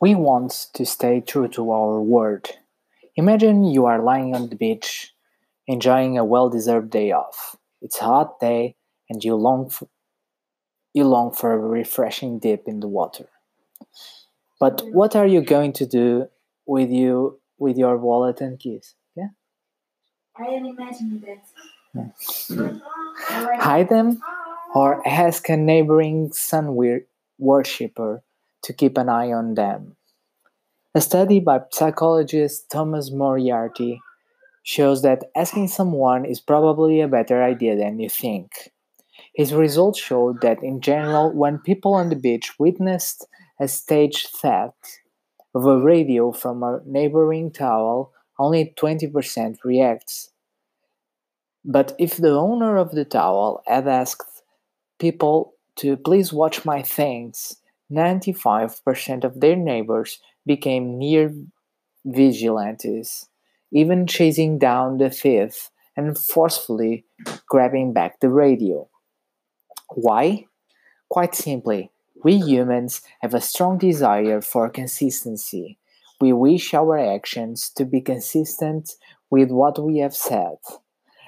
We want to stay true to our word. Imagine you are lying on the beach, enjoying a well-deserved day off. It's a hot day, and you long for a refreshing dip in the water. But what are you going to do with your wallet and keys? Yeah? I am imagining that. Hide them, or ask a neighboring sun worshipper to keep an eye on them. A study by psychologist Thomas Moriarty shows that asking someone is probably a better idea than you think. His results showed that in general, when people on the beach witnessed a staged theft of a radio from a neighboring tower, only 20% reacts. But if the owner of the towel had asked people to please watch my things, 95% of their neighbors became near vigilantes, even chasing down the thief and forcefully grabbing back the radio. Why? Quite simply, we humans have a strong desire for consistency. We wish our actions to be consistent with what we have said.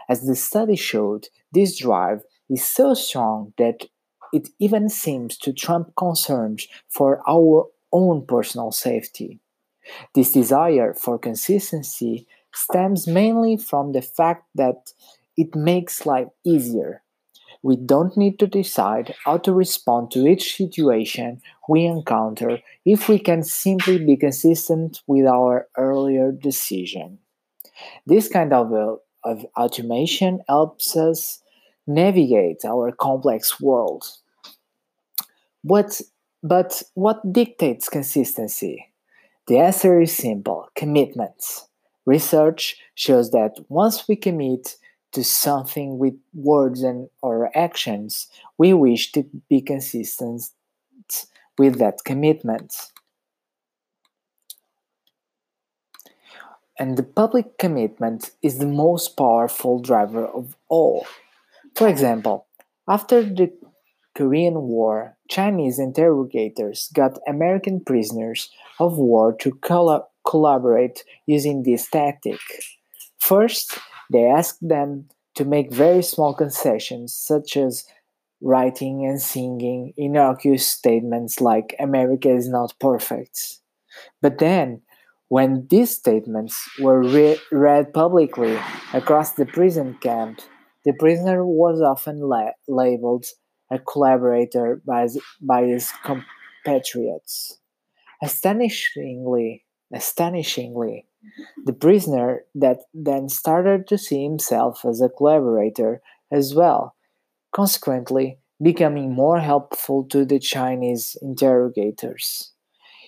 As the study showed, this drive is so strong that it even seems to trump concerns for our own personal safety. This desire for consistency stems mainly from the fact that it makes life easier. We don't need to decide how to respond to each situation we encounter if we can simply be consistent with our earlier decision. This kind of automation helps us navigate our complex world. But what dictates consistency? The answer is simple: commitments. Research shows that once we commit to something with words or actions, we wish to be consistent with that commitment. And the public commitment is the most powerful driver of all. For example, after the Korean War, Chinese interrogators got American prisoners of war to collaborate using this tactic. First, they asked them to make very small concessions, such as writing and singing innocuous statements like "America is not perfect." But then, when these statements were read publicly across the prison camp, the prisoner was often labeled a collaborator by his compatriots. Astonishingly, the prisoner then started to see himself as a collaborator as well, consequently becoming more helpful to the Chinese interrogators.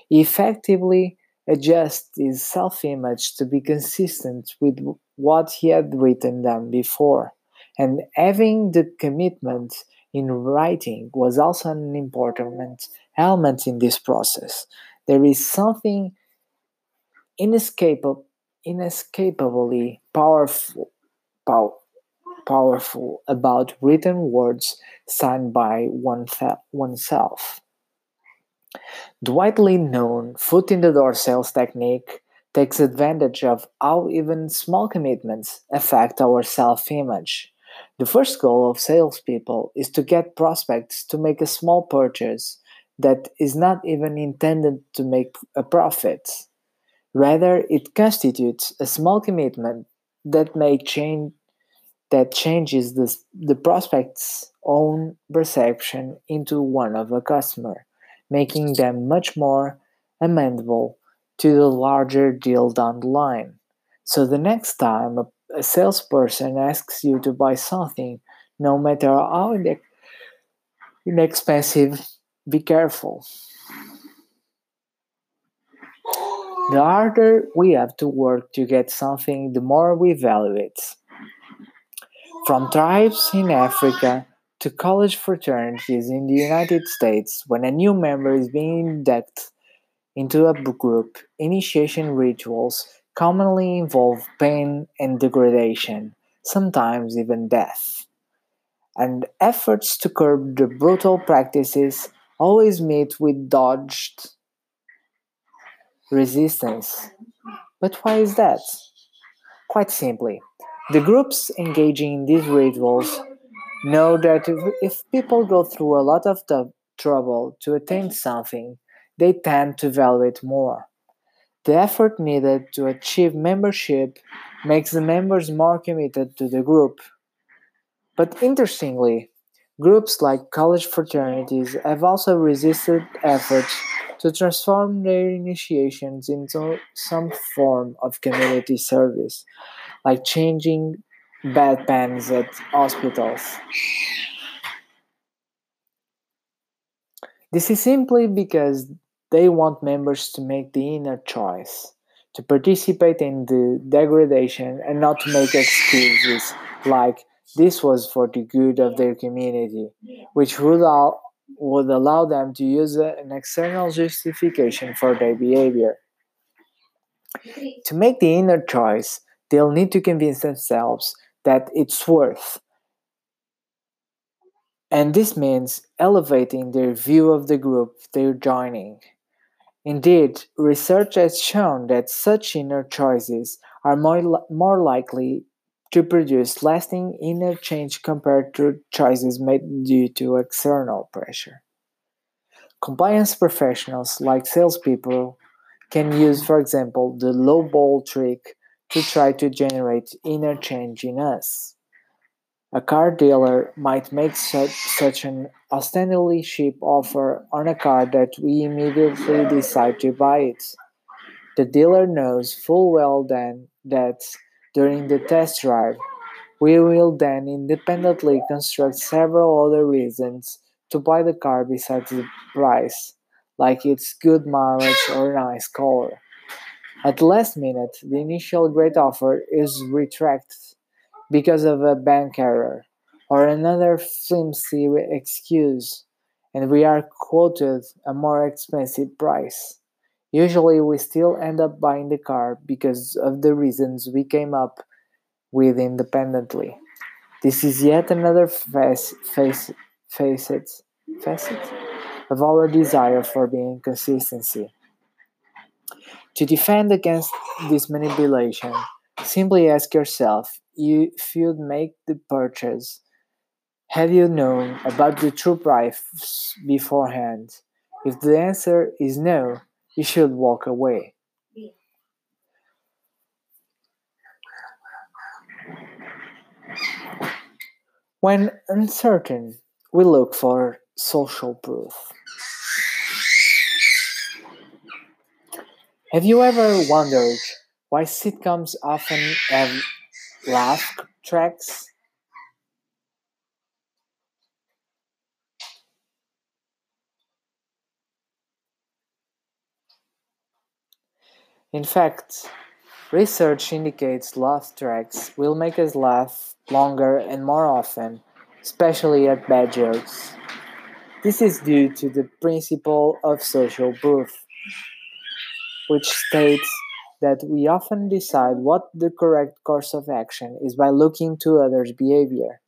He effectively adjusted his self-image to be consistent with what he had written down before, and having the commitment in writing was also an important element in this process. There is something inescapably powerful about written words signed by oneself. The widely known foot-in-the-door sales technique takes advantage of how even small commitments affect our self-image. The first goal of salespeople is to get prospects to make a small purchase that is not even intended to make a profit. Rather, it constitutes a small commitment that changes the prospect's own perception into one of a customer, making them much more amenable to the larger deal down the line. So the next time a salesperson asks you to buy something, no matter how inexpensive, be careful. The harder we have to work to get something, the more we value it. From tribes in Africa to college fraternities in the United States, when a new member is being inducted into a group, initiation rituals commonly involve pain and degradation, sometimes even death. And efforts to curb the brutal practices always meet with dogged resistance. But why is that? Quite simply, the groups engaging in these rituals know that if people go through a lot of trouble to attain something, they tend to value it more. The effort needed to achieve membership makes the members more committed to the group. But interestingly, groups like college fraternities have also resisted efforts to transform their initiations into some form of community service, like changing bedpans at hospitals. This is simply because they want members to make the inner choice, to participate in the degradation and not to make excuses like this was for the good of their community, which would allow them to use an external justification for their behavior. To make the inner choice, they'll need to convince themselves that it's worth. And this means elevating their view of the group they're joining. Indeed, research has shown that such inner choices are more likely to produce lasting inner change compared to choices made due to external pressure. Compliance professionals like salespeople can use, for example, the lowball trick to try to generate inner change in us. A car dealer might make such an ostensibly cheap offer on a car that we immediately decide to buy it. The dealer knows full well then that during the test drive, we will then independently construct several other reasons to buy the car besides the price, like its good mileage or nice color. At the last minute, the initial great offer is retracted because of a bank error or another flimsy excuse, and we are quoted a more expensive price. Usually we still end up buying the car because of the reasons we came up with independently. This is yet another facet of our desire for being consistency. To defend against this manipulation, simply ask yourself if you'd make the purchase, had you known about the true price beforehand? If the answer is no, you should walk away. When uncertain, we look for social proof. Have you ever wondered why sitcoms often have laugh tracks? In fact, research indicates laugh tracks will make us laugh longer and more often, especially at bad jokes. This is due to the principle of social proof, which states that we often decide what the correct course of action is by looking to others' behavior.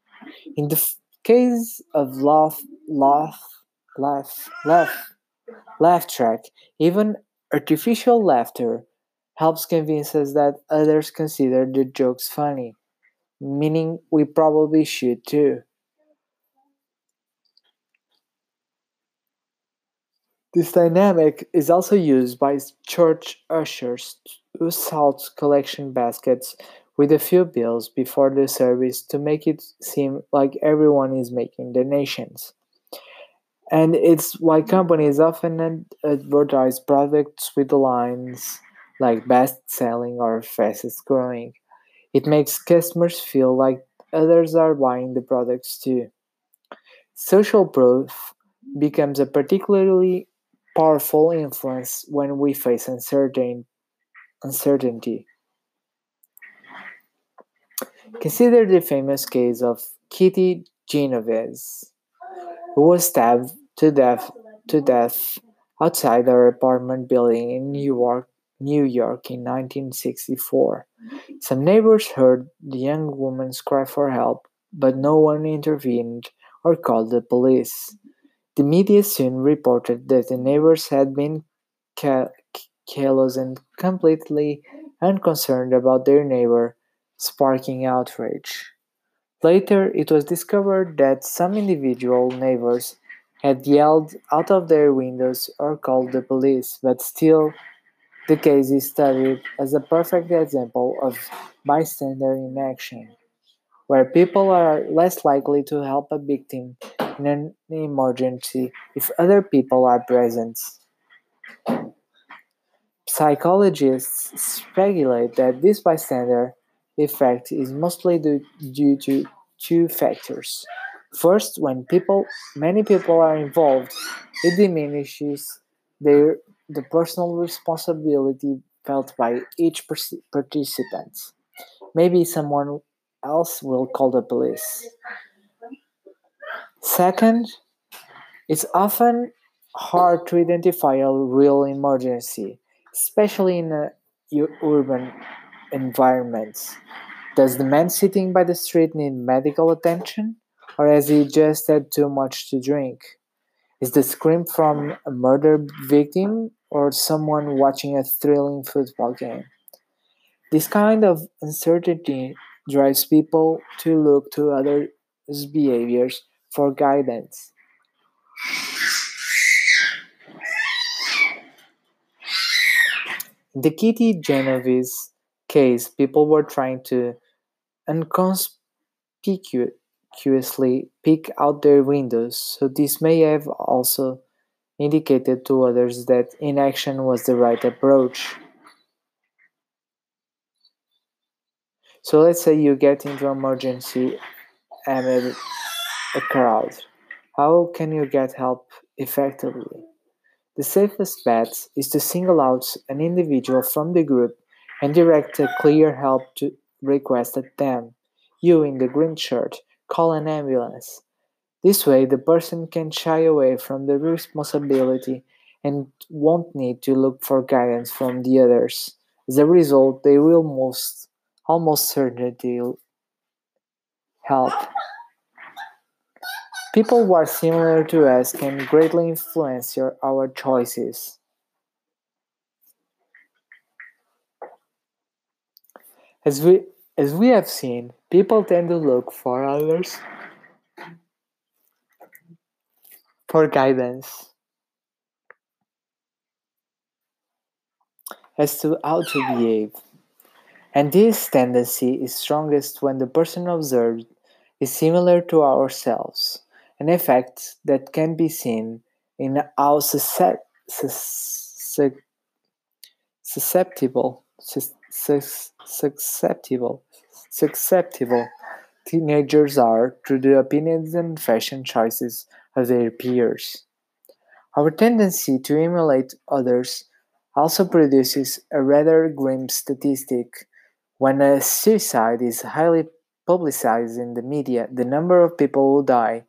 In the case of laugh track, even artificial laughter helps convince us that others consider the jokes funny, meaning we probably should too. This dynamic is also used by church ushers who salt collection baskets with a few bills before the service to make it seem like everyone is making donations. And it's why companies often advertise products with the lines like best-selling or fastest-growing. It makes customers feel like others are buying the products too. Social proof becomes a particularly powerful influence when we face uncertainty. Consider the famous case of Kitty Genovese, who was stabbed to death outside her apartment building in New York in 1964. Some neighbors heard the young woman's cry for help, but no one intervened or called the police. The media soon reported that the neighbors had been ca- careless and completely unconcerned about their neighbor, sparking outrage. Later, it was discovered that some individual neighbors had yelled out of their windows or called the police, but still, the case is studied as a perfect example of bystander inaction, where people are less likely to help a victim in an emergency if other people are present. Psychologists speculate that this bystander effect is mostly due to two factors. First, when many people are involved, it diminishes the personal responsibility felt by each participant. Maybe someone else will call the police. Second, it's often hard to identify a real emergency, especially in urban environments. Does the man sitting by the street need medical attention, or has he just had too much to drink? Is the scream from a murder victim or someone watching a thrilling football game? This kind of uncertainty drives people to look to others' behaviors for guidance. In the Kitty Genovese case, people were trying to inconspicuously peek out their windows, so this may have also indicated to others that inaction was the right approach. So let's say you get into an emergency amid a crowd. How can you get help effectively? The safest bet is to single out an individual from the group and direct a clear help request at them. You in the green shirt, call an ambulance. This way, the person can shy away from the responsibility and won't need to look for guidance from the others. As a result, they will almost certainly help. People who are similar to us can greatly influence our choices. As we have seen, people tend to look for others for guidance as to how to behave. And this tendency is strongest when the person observed is similar to ourselves, an effect that can be seen in how susceptible teenagers are to the opinions and fashion choices of their peers. Our tendency to emulate others also produces a rather grim statistic. When a suicide is highly publicized in the media, the number of people who die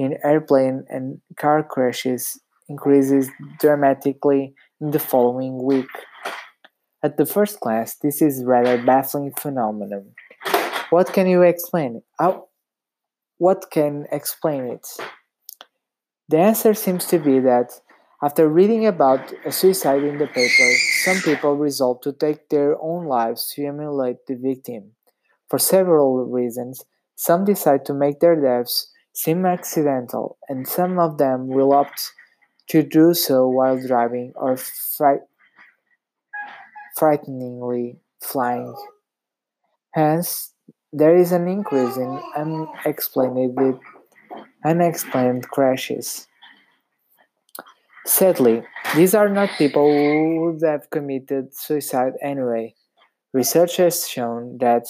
in airplane and car crashes increases dramatically in the following week. At the first glance, this is a rather baffling phenomenon. What can you explain? What can explain it? The answer seems to be that after reading about a suicide in the paper, some people resolve to take their own lives to emulate the victim. For several reasons, some decide to make their deaths seem accidental, and some of them will opt to do so while driving or frighteningly flying. Hence, there is an increase in unexplained crashes. Sadly, these are not people who would have committed suicide anyway. Research has shown that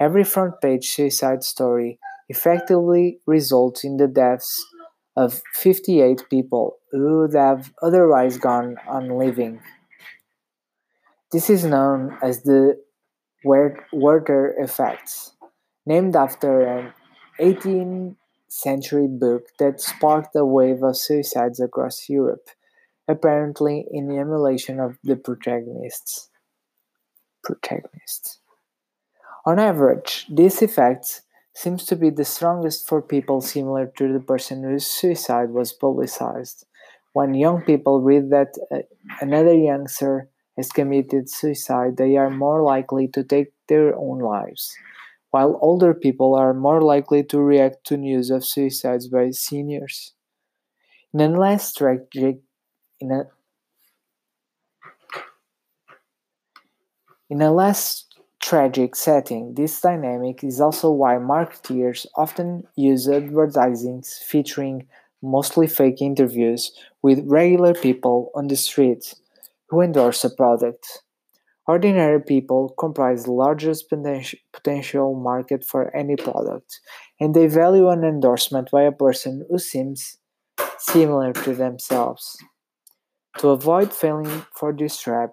every front-page suicide story effectively results in the deaths of 58 people who would have otherwise gone on living. This is known as the Werther effect, named after an 18th century book that sparked a wave of suicides across Europe, apparently in the emulation of the protagonists. On average, this effect seems to be the strongest for people similar to the person whose suicide was publicized. When young people read that another youngster has committed suicide, they are more likely to take their own lives, while older people are more likely to react to news of suicides by seniors. In a less tragic setting, this dynamic is also why marketeers often use advertisings featuring mostly fake interviews with regular people on the street who endorse a product. Ordinary people comprise the largest potential market for any product, and they value an endorsement by a person who seems similar to themselves. To avoid falling for this trap,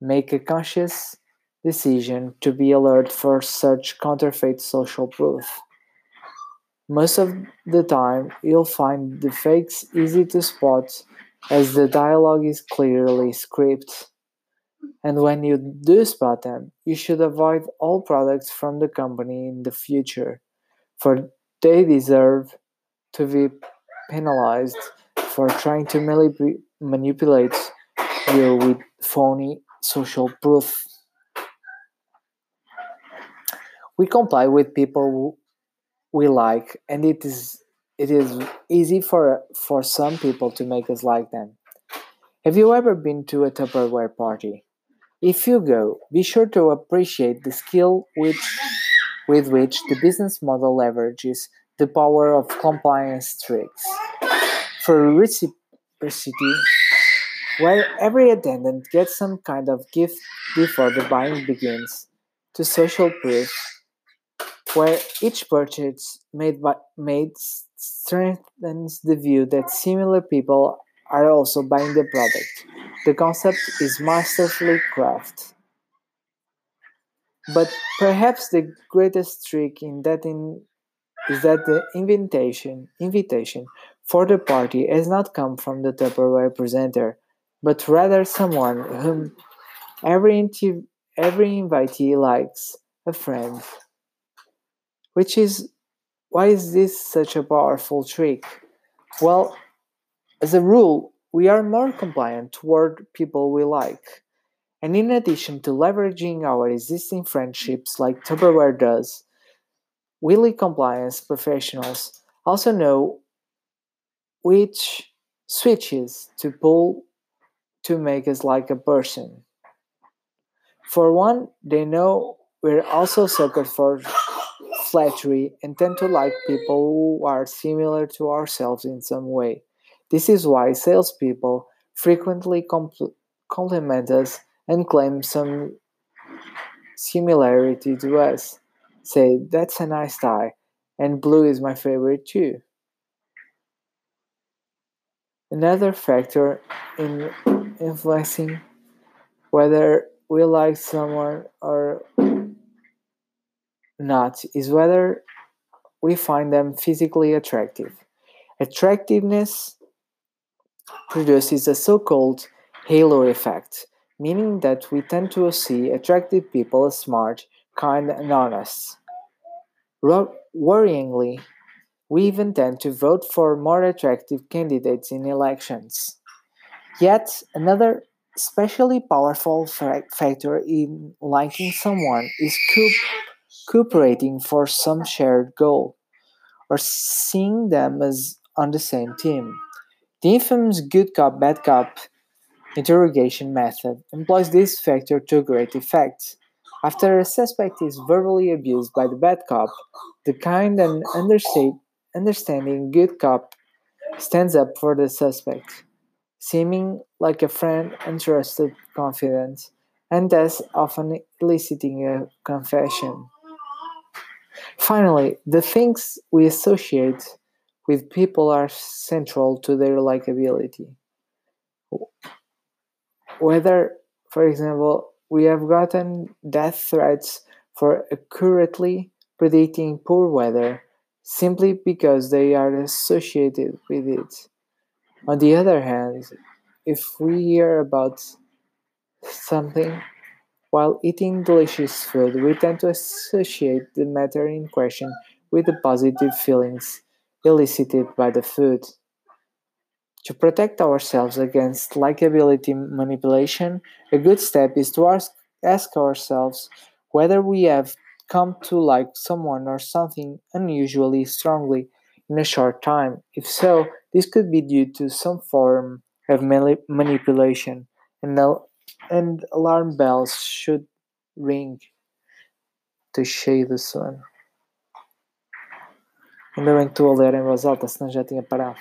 make a conscious decision to be alert for such counterfeit social proof. Most of the time, you'll find the fakes easy to spot as the dialogue is clearly scripted. And when you do spot them, you should avoid all products from the company in the future, for they deserve to be penalized for trying to manipulate you with phony social proof. We comply with people we like, and it is easy for some people to make us like them. Have you ever been to a Tupperware party? If you go, be sure to appreciate the skill with which the business model leverages the power of compliance tricks. For reciprocity, where every attendant gets some kind of gift before the buying begins, to social proof, where each purchase made strengthens the view that similar people are also buying the product. The concept is masterfully crafted. But perhaps the greatest trick is that the invitation for the party has not come from the Tupperware presenter, but rather someone whom every invitee likes, a friend. Why is this such a powerful trick? Well, as a rule, we are more compliant toward people we like. And in addition to leveraging our existing friendships like Tupperware does, we compliance professionals also know which switches to pull to make us like a person. For one, they know we're also suckers for flattery and tend to like people who are similar to ourselves in some way. This is why salespeople frequently compliment us and claim some similarity to us. Say, that's a nice tie, and blue is my favorite too. Another factor in influencing whether we like someone or not is whether we find them physically attractive. Attractiveness produces a so-called halo effect, meaning that we tend to see attractive people as smart, kind, and honest. Worryingly, we even tend to vote for more attractive candidates in elections. Yet, another especially powerful factor in liking someone is cooperating for some shared goal, or seeing them as on the same team. The infamous good cop, bad cop interrogation method employs this factor to great effect. After a suspect is verbally abused by the bad cop, the kind and understanding good cop stands up for the suspect, seeming like a friend and trusted confidant, and thus often eliciting a confession. Finally, the things we associate with people are central to their likability. Whether, for example, we have gotten death threats for accurately predicting poor weather simply because they are associated with it. On the other hand, if we hear about something while eating delicious food, we tend to associate the matter in question with the positive feelings elicited by the food. To protect ourselves against likability manipulation, a good step is to ask ourselves whether we have come to like someone or something unusually strongly in a short time. If so, this could be due to some form of manipulation, and alarm bells should ring to cheio de sono. Ainda bem que estou a ler em voz alta, senão já tinha parado.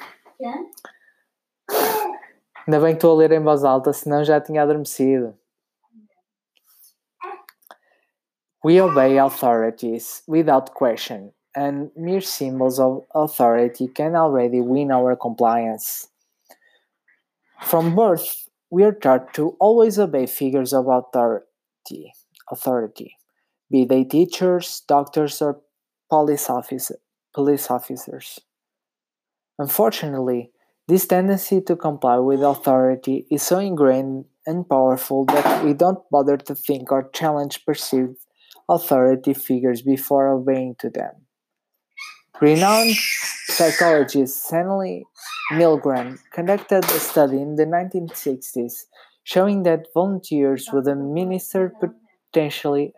Ainda bem que estou a ler em voz alta, senão já tinha adormecido. We obey authorities without question, and mere symbols of authority can already win our compliance. From birth, we are taught to always obey figures of authority, be they teachers, doctors, or police officers. Unfortunately, this tendency to comply with authority is so ingrained and powerful that we don't bother to think or challenge perceived authority figures before obeying to them. Renowned psychologist Stanley Milgram conducted a study in the 1960s showing that volunteers would administer potentially...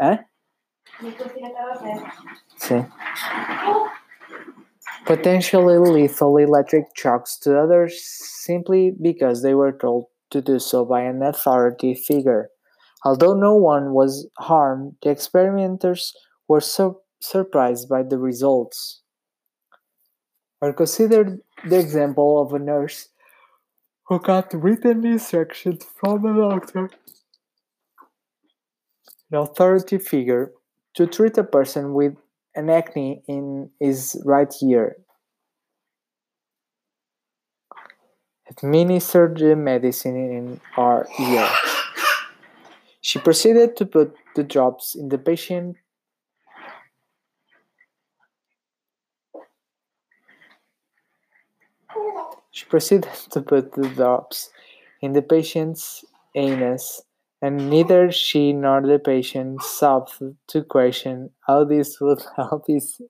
potentially lethal electric shocks to others simply because they were told to do so by an authority figure. Although no one was harmed, the experimenters were surprised by the results. Or consider the example of a nurse who got written instructions from a doctor, an authority figure, to treat a person with an acne in his right ear. Administered the medicine in her ear. She proceeded to put the drops in the patient in the patient's anus, and neither she nor the patient stopped to question how this would help his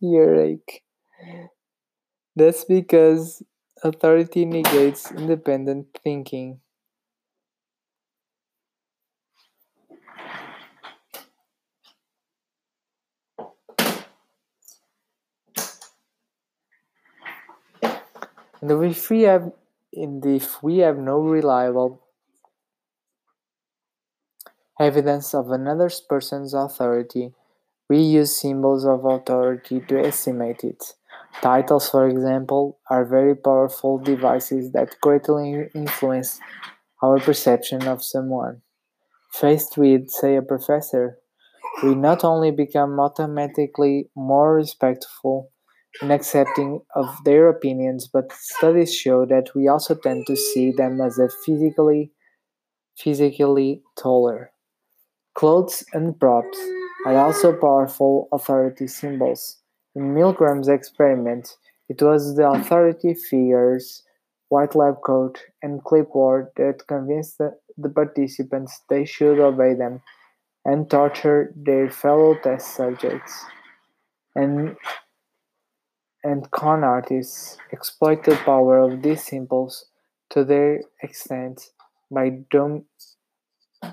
earache. That's because authority negates independent thinking. And if we have no reliable evidence of another person's authority, we use symbols of authority to estimate it. Titles, for example, are very powerful devices that greatly influence our perception of someone. Faced with, say, a professor, we not only become automatically more respectful in accepting of their opinions, but studies show that we also tend to see them as a physically taller. Clothes and props are also powerful authority symbols. In Milgram's experiment, it was the authority figure's white lab coat and clipboard that convinced the participants they should obey them and torture their fellow test subjects. And con artists exploit the power of these symbols to their extent by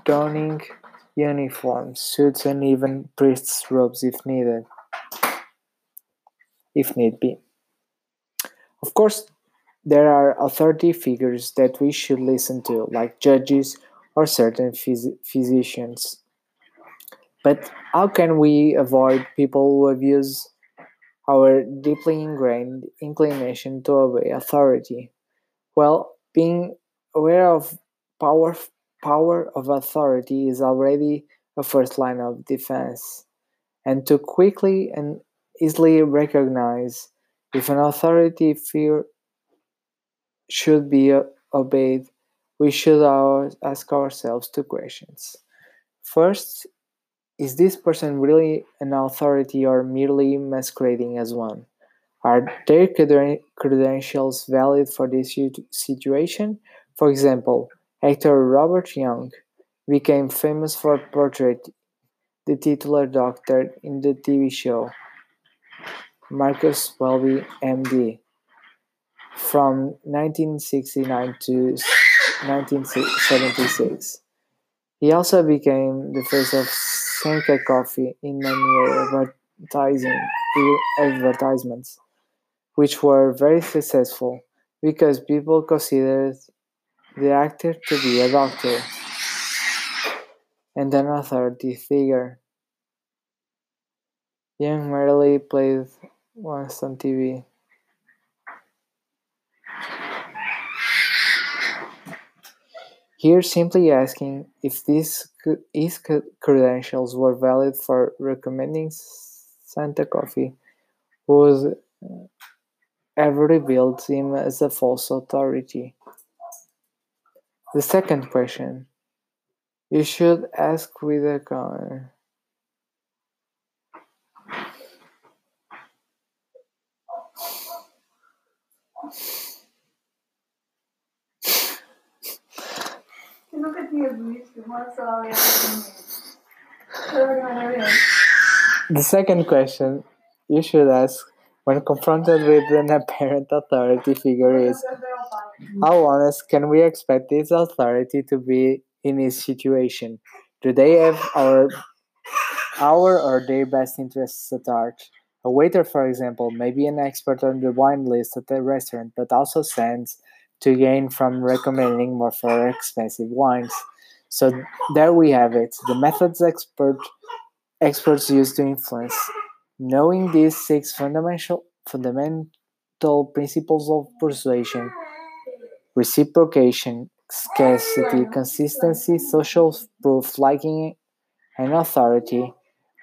donning uniforms, suits, and even priests' robes if need be. Of course, there are authority figures that we should listen to, like judges or certain physicians. But how can we avoid people who abuse our deeply ingrained inclination to obey authority? Well, being aware of power of authority is already a first line of defense, and to quickly and easily recognize if an authority figure should be obeyed, we should ask ourselves two questions. First, is this person really an authority or merely masquerading as one? Are their credentials valid for this situation? For example, actor Robert Young became famous for portraying the titular doctor in the TV show Marcus Welby, MD. from 1969 to 1976. He also became the face of Senka Coffee in many advertisements, which were very successful because people considered the actor to be a doctor and an authority figure. Young merely played once on TV. Here, simply asking if his credentials were valid for recommending Santa Coffee would ever revealed him as a false authority. The second question you should ask with a counter. The second question you should ask when confronted with an apparent authority figure is, how honest can we expect this authority to be in his situation? Do they have our or their best interests at heart? A waiter, for example, may be an expert on the wine list at a restaurant, but also stands to gain from recommending more for expensive wines. So there we have it, the methods experts use to influence. Knowing these six fundamental principles of persuasion, reciprocation, scarcity, consistency, social proof, liking, and authority,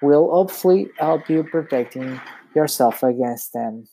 will hopefully help you protecting yourself against them.